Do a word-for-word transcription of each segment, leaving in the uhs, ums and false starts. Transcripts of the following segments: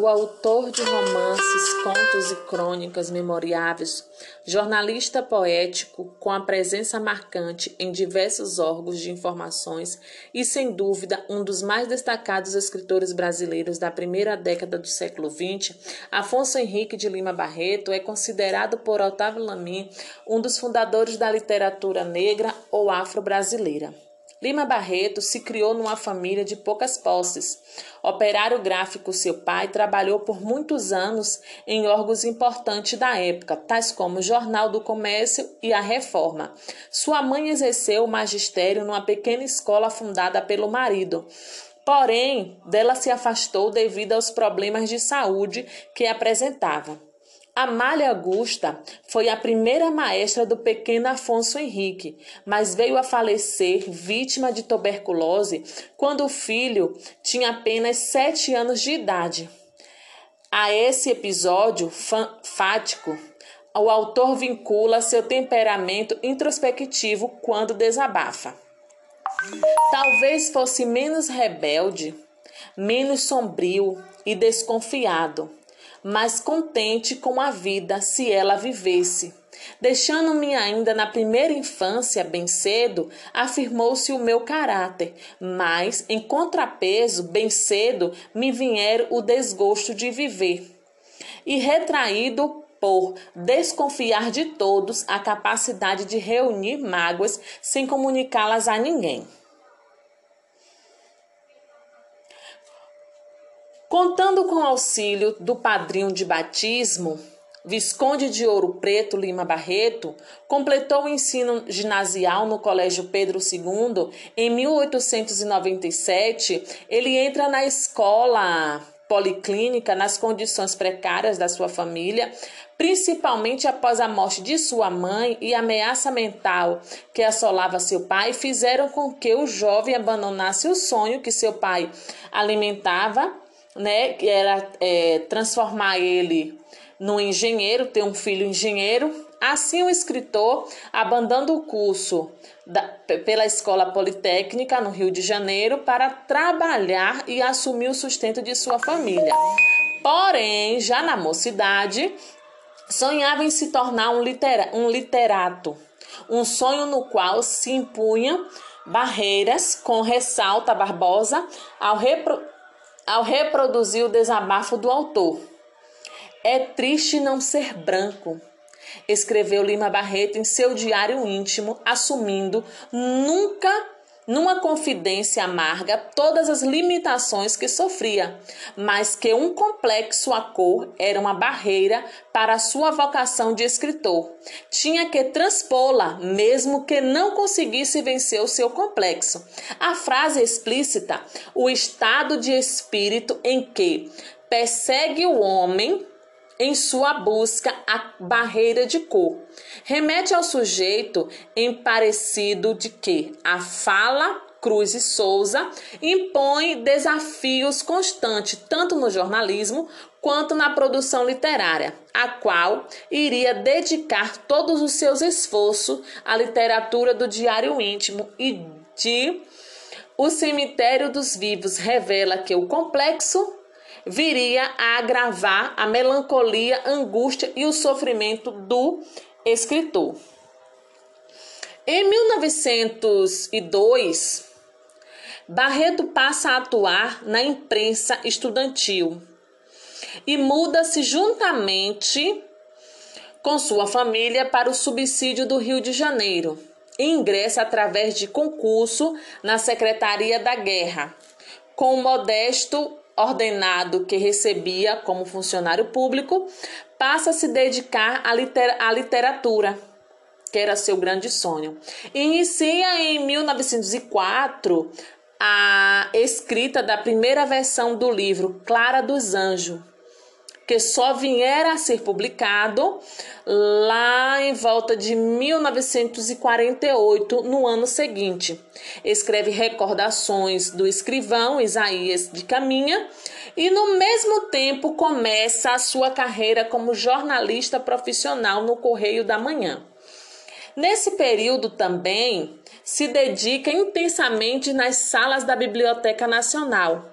o autor de romances, contos e crônicas memoriáveis, jornalista poético com a presença marcante em diversos órgãos de informações e, sem dúvida, um dos mais destacados escritores brasileiros da primeira década do século vinte, Afonso Henrique de Lima Barreto é considerado por Otávio Lamy um dos fundadores da literatura negra ou afro-brasileira. Lima Barreto se criou numa família de poucas posses. Operário gráfico, seu pai trabalhou por muitos anos em órgãos importantes da época, tais como o Jornal do Comércio e a Reforma. Sua mãe exerceu o magistério numa pequena escola fundada pelo marido. Porém, dela se afastou devido aos problemas de saúde que apresentava. Amália Augusta foi a primeira maestra do pequeno Afonso Henrique, mas veio a falecer vítima de tuberculose quando o filho tinha apenas sete anos de idade. A esse episódio fático, o autor vincula seu temperamento introspectivo quando desabafa. Talvez fosse menos rebelde, menos sombrio e desconfiado, mas contente com a vida se ela vivesse. Deixando-me ainda na primeira infância, bem cedo, afirmou-se o meu caráter, mas, em contrapeso, bem cedo, me vieram o desgosto de viver. E retraído por desconfiar de todos a capacidade de reunir mágoas sem comunicá-las a ninguém. Contando com o auxílio do padrinho de batismo, Visconde de Ouro Preto, Lima Barreto, completou o ensino ginasial no Colégio Pedro segundo. Em mil oitocentos e noventa e sete, ele entra na Escola Politécnica nas condições precárias da sua família, principalmente após a morte de sua mãe e a ameaça mental que assolava seu pai, fizeram com que o jovem abandonasse o sonho que seu pai alimentava, né, que era é, transformar ele num engenheiro, ter um filho engenheiro. Assim, o escritor, abandonando o curso da, pela Escola Politécnica no Rio de Janeiro para trabalhar e assumir o sustento de sua família. Porém, já na mocidade, sonhava em se tornar um, litera, um literato, um sonho no qual se impunha barreiras, com ressalta Barbosa, ao reproduzir Ao reproduzir o desabafo do autor. É triste não ser branco, escreveu Lima Barreto em seu diário íntimo, assumindo nunca, numa confidência amarga, todas as limitações que sofria, mas que um complexo à cor era uma barreira para a sua vocação de escritor. Tinha que transpô-la, mesmo que não conseguisse vencer o seu complexo. A frase explícita, o estado de espírito em que persegue o homem em sua busca a barreira de cor, remete ao sujeito em parecido de que a fala, Cruz e Souza, impõe desafios constantes, tanto no jornalismo quanto na produção literária, a qual iria dedicar todos os seus esforços à literatura do diário íntimo e de O Cemitério dos Vivos revela que o complexo viria a agravar a melancolia, angústia e o sofrimento do escritor. Em mil novecentos e dois, Barreto passa a atuar na imprensa estudantil e muda-se juntamente com sua família para o subsídio do Rio de Janeiro e ingressa através de concurso na Secretaria da Guerra, com um modesto ordenado que recebia como funcionário público, passa a se dedicar à, liter- à literatura, que era seu grande sonho. Inicia em mil novecentos e quatro a escrita da primeira versão do livro Clara dos Anjos, que só viera a ser publicado lá em volta de mil novecentos e quarenta e oito, no ano seguinte. Escreve Recordações do Escrivão Isaías de Caminha e, no mesmo tempo, começa a sua carreira como jornalista profissional no Correio da Manhã. Nesse período também se dedica intensamente nas salas da Biblioteca Nacional,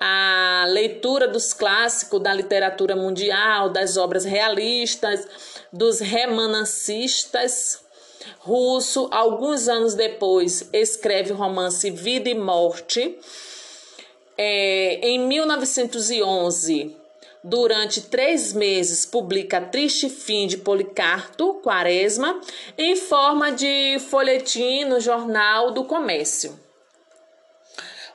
a leitura dos clássicos da literatura mundial, das obras realistas, dos remanencistas russo. Alguns anos depois, escreve o romance Vida e Morte. É, em mil novecentos e onze, durante três meses, publica Triste Fim de Policarpo Quaresma, em forma de folhetim no Jornal do Comércio.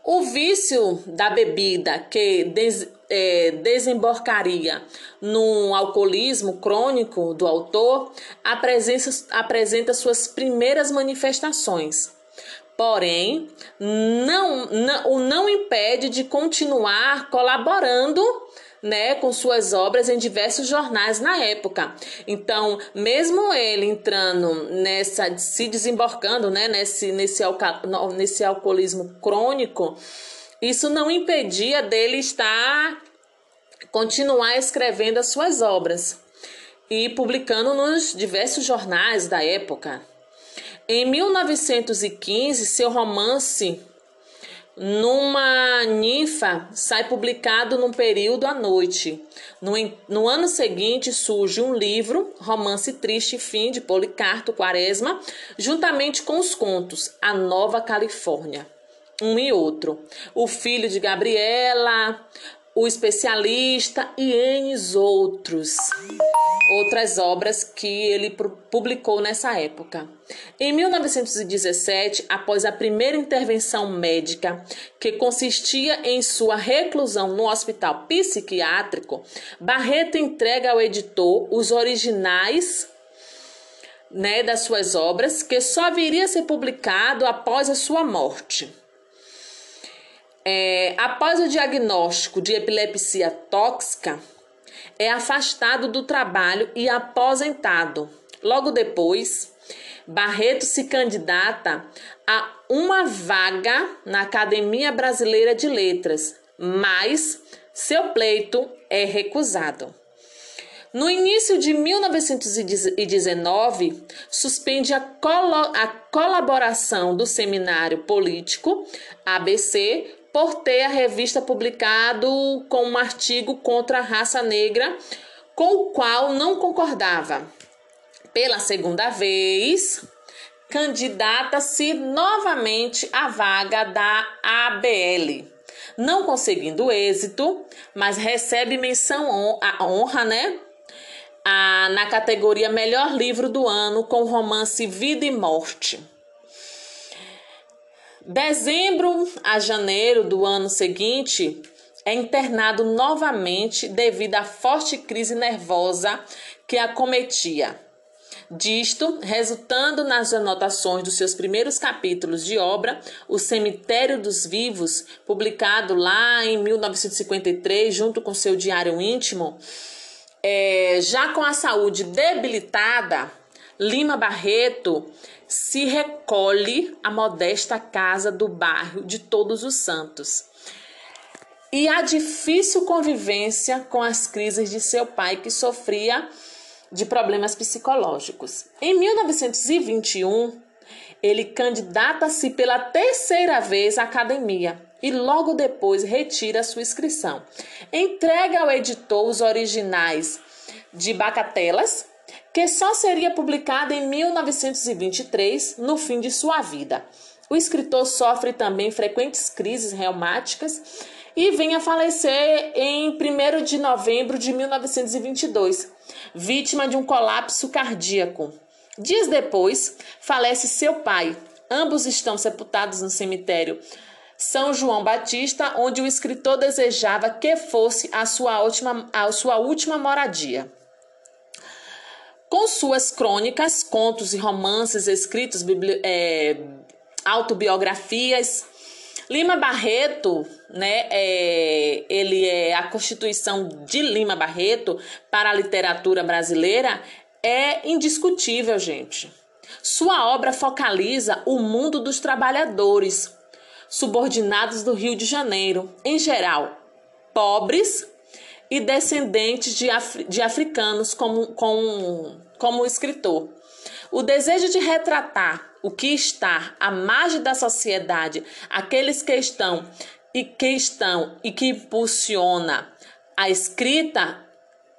O vício da bebida, que des, é, desembocaria num alcoolismo crônico do autor, apresenta, apresenta suas primeiras manifestações. Porém, não, não, o não impede de continuar colaborando, né, com suas obras em diversos jornais na época. Então, mesmo ele entrando nessa, se desembarcando, né, nesse, nesse, alca, nesse alcoolismo crônico, isso não impedia dele estar, continuar escrevendo as suas obras e publicando nos diversos jornais da época. Em mil novecentos e quinze, seu romance Numa Ninfa sai publicado num período à noite. No, no ano seguinte surge um livro, Romance Triste Fim de Policarpo Quaresma, juntamente com os contos A Nova Califórnia, um e outro, O Filho de Gabriela, O Especialista e N outros, outras obras que ele publicou nessa época. Em mil novecentos e dezessete, após a primeira intervenção médica, que consistia em sua reclusão no hospital psiquiátrico, Barreto entrega ao editor os originais, né, das suas obras, que só viria a ser publicado após a sua morte. É, após o diagnóstico de epilepsia tóxica, é afastado do trabalho e aposentado. Logo depois, Barreto se candidata a uma vaga na Academia Brasileira de Letras, mas seu pleito é recusado. No início de mil novecentos e dezenove, suspende a, colo- a colaboração do Seminário Político A B C, por ter a revista publicado com um artigo contra a raça negra, com o qual não concordava. Pela segunda vez, candidata-se novamente à vaga da A B L, não conseguindo êxito, mas recebe menção à honra, né? Ah, na categoria Melhor Livro do Ano, com o romance Vida e Morte. Dezembro a janeiro do ano seguinte, é internado novamente devido à forte crise nervosa que a acometia. Disto, resultando nas anotações dos seus primeiros capítulos de obra, O Cemitério dos Vivos, publicado lá em mil novecentos e cinquenta e três, junto com seu diário íntimo, é, já com a saúde debilitada, Lima Barreto se recolhe à modesta casa do bairro de Todos os Santos. E a difícil convivência com as crises de seu pai, que sofria de problemas psicológicos. Em mil novecentos e vinte e um, ele candidata-se pela terceira vez à academia e logo depois retira sua inscrição. Entrega ao editor os originais de Bacatelas, que só seria publicada em mil novecentos e vinte e três, no fim de sua vida. O escritor sofre também frequentes crises reumáticas e vem a falecer em primeiro de novembro de mil novecentos e vinte e dois, vítima de um colapso cardíaco. Dias depois, falece seu pai. Ambos estão sepultados no cemitério São João Batista, onde o escritor desejava que fosse a sua última, a sua última moradia. Com suas crônicas, contos e romances escritos, bibli- é, autobiografias, Lima Barreto, né, é, ele é a constituição de Lima Barreto para a literatura brasileira é indiscutível, gente. Sua obra focaliza o mundo dos trabalhadores, subordinados do Rio de Janeiro, em geral, pobres e descendentes de, af- de africanos como, como, como escritor. O desejo de retratar o que está à margem da sociedade, aqueles que estão e que estão e que impulsiona a escrita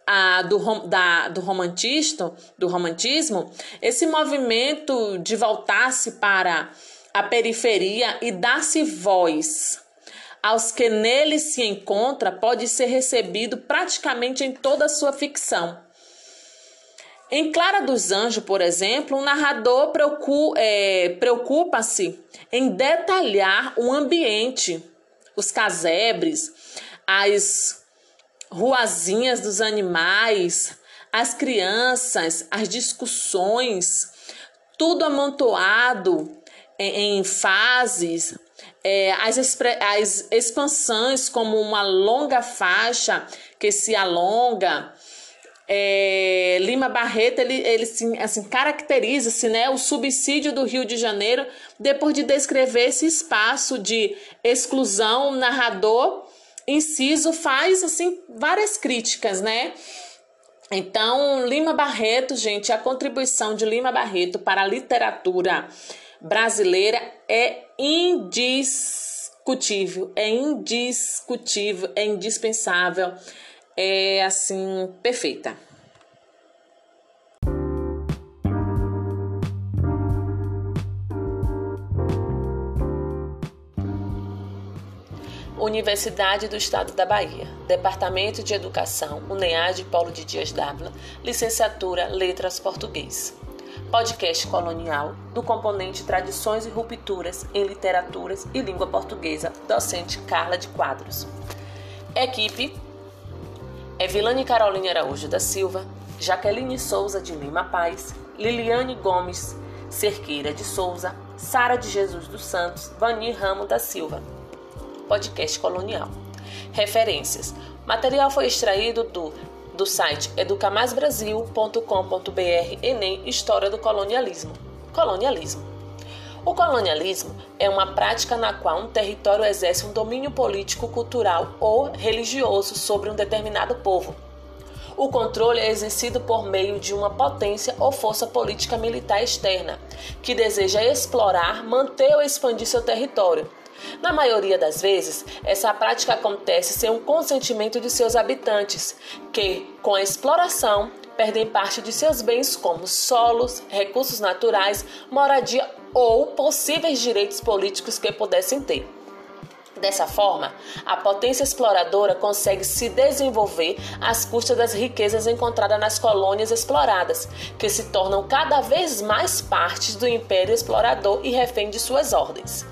a, do, da, do, romantista, do romantismo, esse movimento de voltar-se para a periferia e dar-se voz aos que nele se encontra pode ser recebido praticamente em toda a sua ficção. Em Clara dos Anjos, por exemplo, o narrador preocupa-se em detalhar o ambiente, os casebres, as ruazinhas dos animais, as crianças, as discussões, tudo amontoado em, em fases, é, as, as expansões como uma longa faixa que se alonga. É, Lima Barreto ele, ele assim, caracteriza-se, né, o subsídio do Rio de Janeiro depois de descrever esse espaço de exclusão. O narrador Inciso faz assim várias críticas, né? Então Lima Barreto, gente, a contribuição de Lima Barreto para a literatura brasileira é indiscutível, é indiscutível, é indispensável. É, assim, perfeita. Universidade do Estado da Bahia, Departamento de Educação, UNEAD Paulo Dias D'Ávila, Licenciatura Letras Português. Podcast Colonial, do componente Tradições e Rupturas em Literaturas e Língua Portuguesa, docente Carla de Quadros. Equipe: Evilane Carolina Araújo da Silva, Jaqueline Souza de Lima Paz, Liliane Gomes Cerqueira de Souza, Sara de Jesus dos Santos, Vani Ramos da Silva. Podcast Colonial. Referências. Material foi extraído do, do site educamaisbrasil ponto com ponto br, Enem História do Colonialismo. Colonialismo. O colonialismo é uma prática na qual um território exerce um domínio político, cultural ou religioso sobre um determinado povo. O controle é exercido por meio de uma potência ou força política militar externa, que deseja explorar, manter ou expandir seu território. Na maioria das vezes, essa prática acontece sem o consentimento de seus habitantes, que, com a exploração, perdem parte de seus bens como solos, recursos naturais, moradia ou possíveis direitos políticos que pudessem ter. Dessa forma, a potência exploradora consegue se desenvolver às custas das riquezas encontradas nas colônias exploradas, que se tornam cada vez mais partes do império explorador e refém de suas ordens.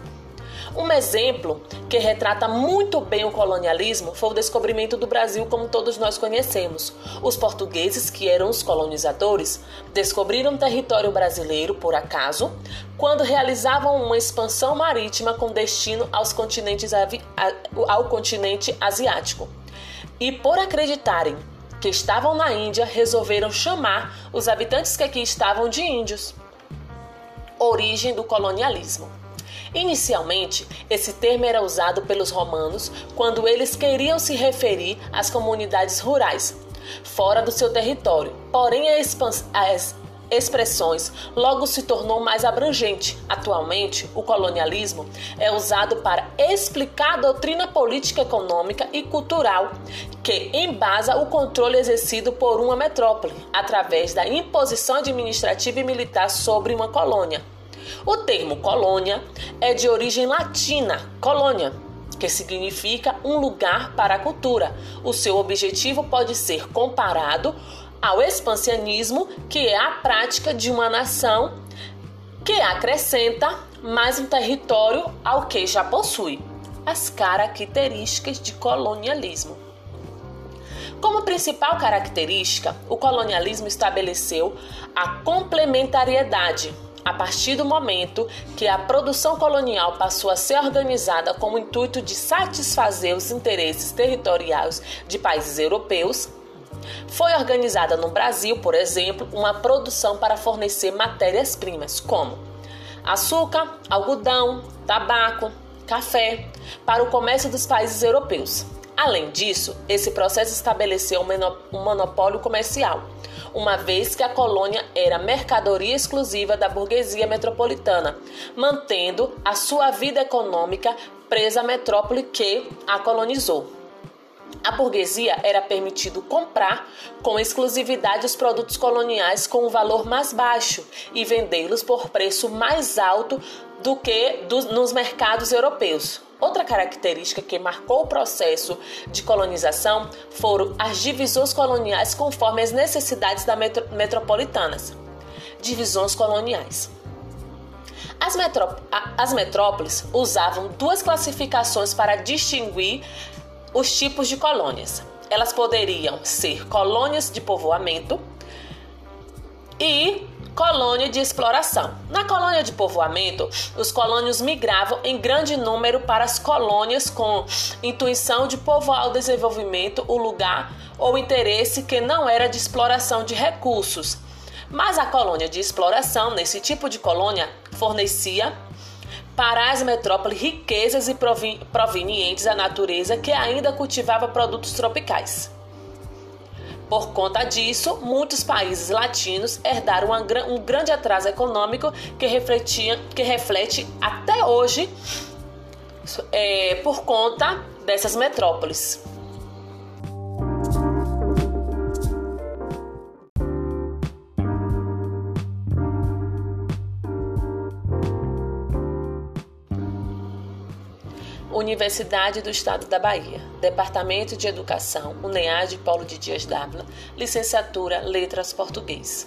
Um exemplo que retrata muito bem o colonialismo foi o descobrimento do Brasil como todos nós conhecemos. Os portugueses, que eram os colonizadores, descobriram o território brasileiro, por acaso, quando realizavam uma expansão marítima com destino aos continentes, ao continente asiático. E por acreditarem que estavam na Índia, resolveram chamar os habitantes que aqui estavam de índios. Origem do colonialismo. Inicialmente, esse termo era usado pelos romanos quando eles queriam se referir às comunidades rurais, fora do seu território. Porém, as expressões logo se tornou mais abrangente. Atualmente, o colonialismo é usado para explicar a doutrina política, econômica e cultural que embasa o controle exercido por uma metrópole, através da imposição administrativa e militar sobre uma colônia. O termo colônia é de origem latina, colônia, que significa um lugar para a cultura. O seu objetivo pode ser comparado ao expansionismo, que é a prática de uma nação que acrescenta mais um território ao que já possui. As características de colonialismo. Como principal característica, o colonialismo estabeleceu a complementariedade. A partir do momento que a produção colonial passou a ser organizada com o intuito de satisfazer os interesses territoriais de países europeus, foi organizada no Brasil, por exemplo, uma produção para fornecer matérias-primas como açúcar, algodão, tabaco, café, para o comércio dos países europeus. Além disso, esse processo estabeleceu um monopólio comercial, uma vez que a colônia era mercadoria exclusiva da burguesia metropolitana, mantendo a sua vida econômica presa à metrópole que a colonizou. A burguesia era permitido comprar com exclusividade os produtos coloniais com um valor mais baixo e vendê-los por preço mais alto do que dos, nos mercados europeus. Outra característica que marcou o processo de colonização foram as divisões coloniais conforme as necessidades da metro, metropolitanas. Divisões coloniais. As, metró, as metrópoles usavam duas classificações para distinguir os tipos de colônias. Elas poderiam ser colônias de povoamento e colônia de exploração. Na colônia de povoamento, os colônios migravam em grande número para as colônias com intuição de povoar o desenvolvimento, o lugar ou interesse que não era de exploração de recursos. Mas a colônia de exploração, nesse tipo de colônia, fornecia para as metrópoles riquezas e provenientes da natureza que ainda cultivava produtos tropicais. Por conta disso, muitos países latinos herdaram um grande atraso econômico que, refletia, que reflete até hoje é, por conta dessas metrópoles. Universidade do Estado da Bahia, Departamento de Educação, UNEAD, Paulo Dias D'Ávila, Licenciatura, Letras, Português.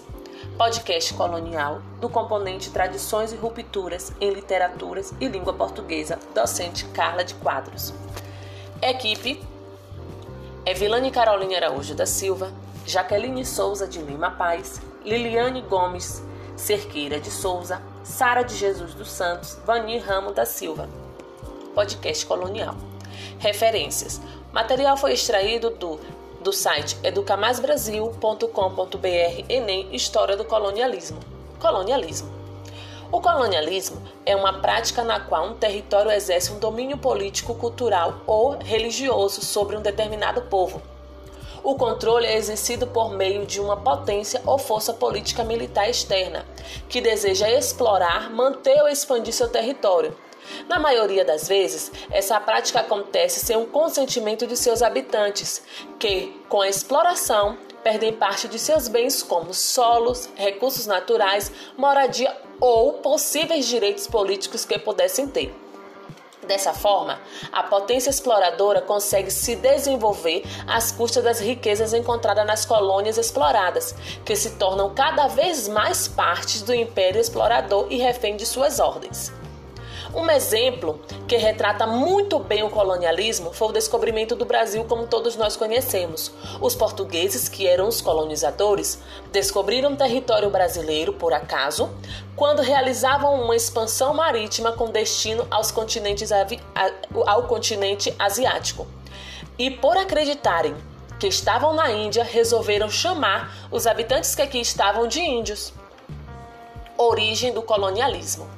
Podcast Colonial, do componente Tradições e Rupturas em Literaturas e Língua Portuguesa, docente Carla de Quadros. Equipe: Evilane Carolina Araújo da Silva, Jaqueline Souza de Lima Paz, Liliane Gomes Cerqueira de Souza, Sara de Jesus dos Santos, Vani Ramos da Silva. Podcast Colonial. Referências. O material foi extraído do, do site educamaisbrasil ponto com ponto b r Enem História do Colonialismo. Colonialismo. O colonialismo é uma prática na qual um território exerce um domínio político, cultural ou religioso sobre um determinado povo. O controle é exercido por meio de uma potência ou força política militar externa, que deseja explorar, manter ou expandir seu território. Na maioria das vezes, essa prática acontece sem o consentimento de seus habitantes, que, com a exploração, perdem parte de seus bens como solos, recursos naturais, moradia ou possíveis direitos políticos que pudessem ter. Dessa forma, a potência exploradora consegue se desenvolver às custas das riquezas encontradas nas colônias exploradas, que se tornam cada vez mais partes do império explorador e refém de suas ordens. Um exemplo que retrata muito bem o colonialismo foi o descobrimento do Brasil como todos nós conhecemos. Os portugueses, que eram os colonizadores, descobriram o território brasileiro, por acaso, quando realizavam uma expansão marítima com destino aos continentes, ao continente asiático. E por acreditarem que estavam na Índia, resolveram chamar os habitantes que aqui estavam de índios. Origem do colonialismo.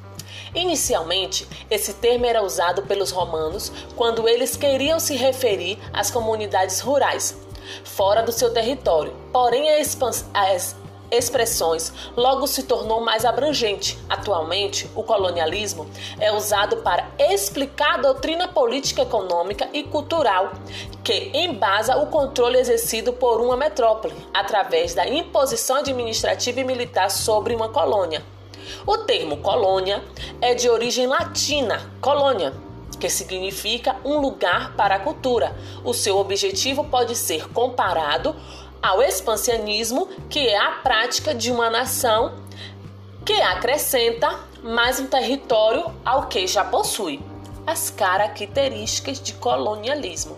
Inicialmente, esse termo era usado pelos romanos quando eles queriam se referir às comunidades rurais, fora do seu território. Porém, as expressões logo se tornou mais abrangente. Atualmente, o colonialismo é usado para explicar a doutrina política, econômica e cultural que embasa o controle exercido por uma metrópole, através da imposição administrativa e militar sobre uma colônia. O termo colônia é de origem latina, colônia, que significa um lugar para a cultura. O seu objetivo pode ser comparado ao expansionismo, que é a prática de uma nação que acrescenta mais um território ao que já possui. As características de colonialismo.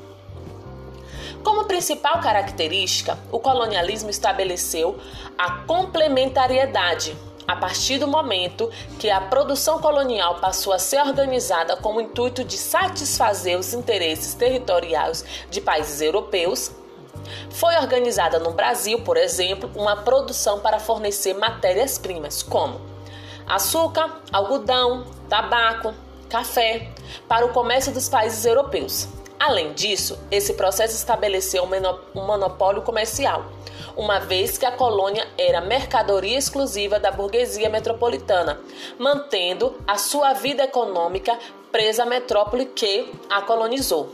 Como principal característica, o colonialismo estabeleceu a complementariedade. A partir do momento que a produção colonial passou a ser organizada com o intuito de satisfazer os interesses territoriais de países europeus, foi organizada no Brasil, por exemplo, uma produção para fornecer matérias-primas como açúcar, algodão, tabaco, café, para o comércio dos países europeus. Além disso, esse processo estabeleceu um monopólio comercial, uma vez que a colônia era mercadoria exclusiva da burguesia metropolitana, mantendo a sua vida econômica presa à metrópole que a colonizou.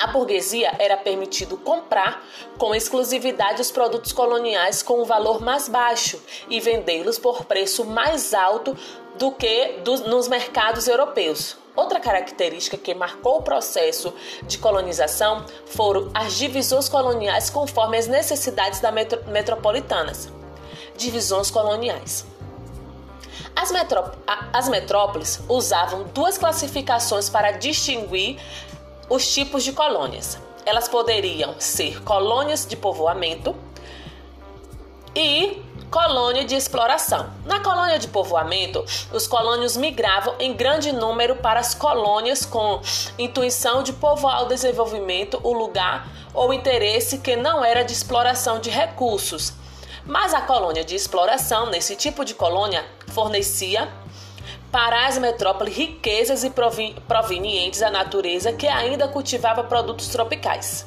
A burguesia era permitido comprar com exclusividade os produtos coloniais com um valor mais baixo e vendê-los por preço mais alto do que dos, nos mercados europeus. Outra característica que marcou o processo de colonização foram as divisões coloniais conforme as necessidades da metro, metropolitanas. Divisões coloniais. As, metró, as metrópoles usavam duas classificações para distinguir os tipos de colônias. Elas poderiam ser colônias de povoamento e colônia de exploração. Na colônia de povoamento, os colônios migravam em grande número para as colônias com intuição de povoar o desenvolvimento, o lugar ou interesse que não era de exploração de recursos. Mas a colônia de exploração, nesse tipo de colônia, fornecia para as metrópoles riquezas e provenientes da natureza que ainda cultivava produtos tropicais.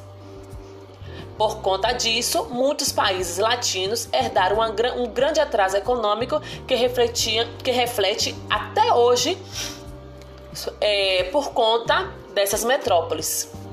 Por conta disso, muitos países latinos herdaram um grande atraso econômico que, refletia, que reflete até hoje é, por conta dessas metrópoles.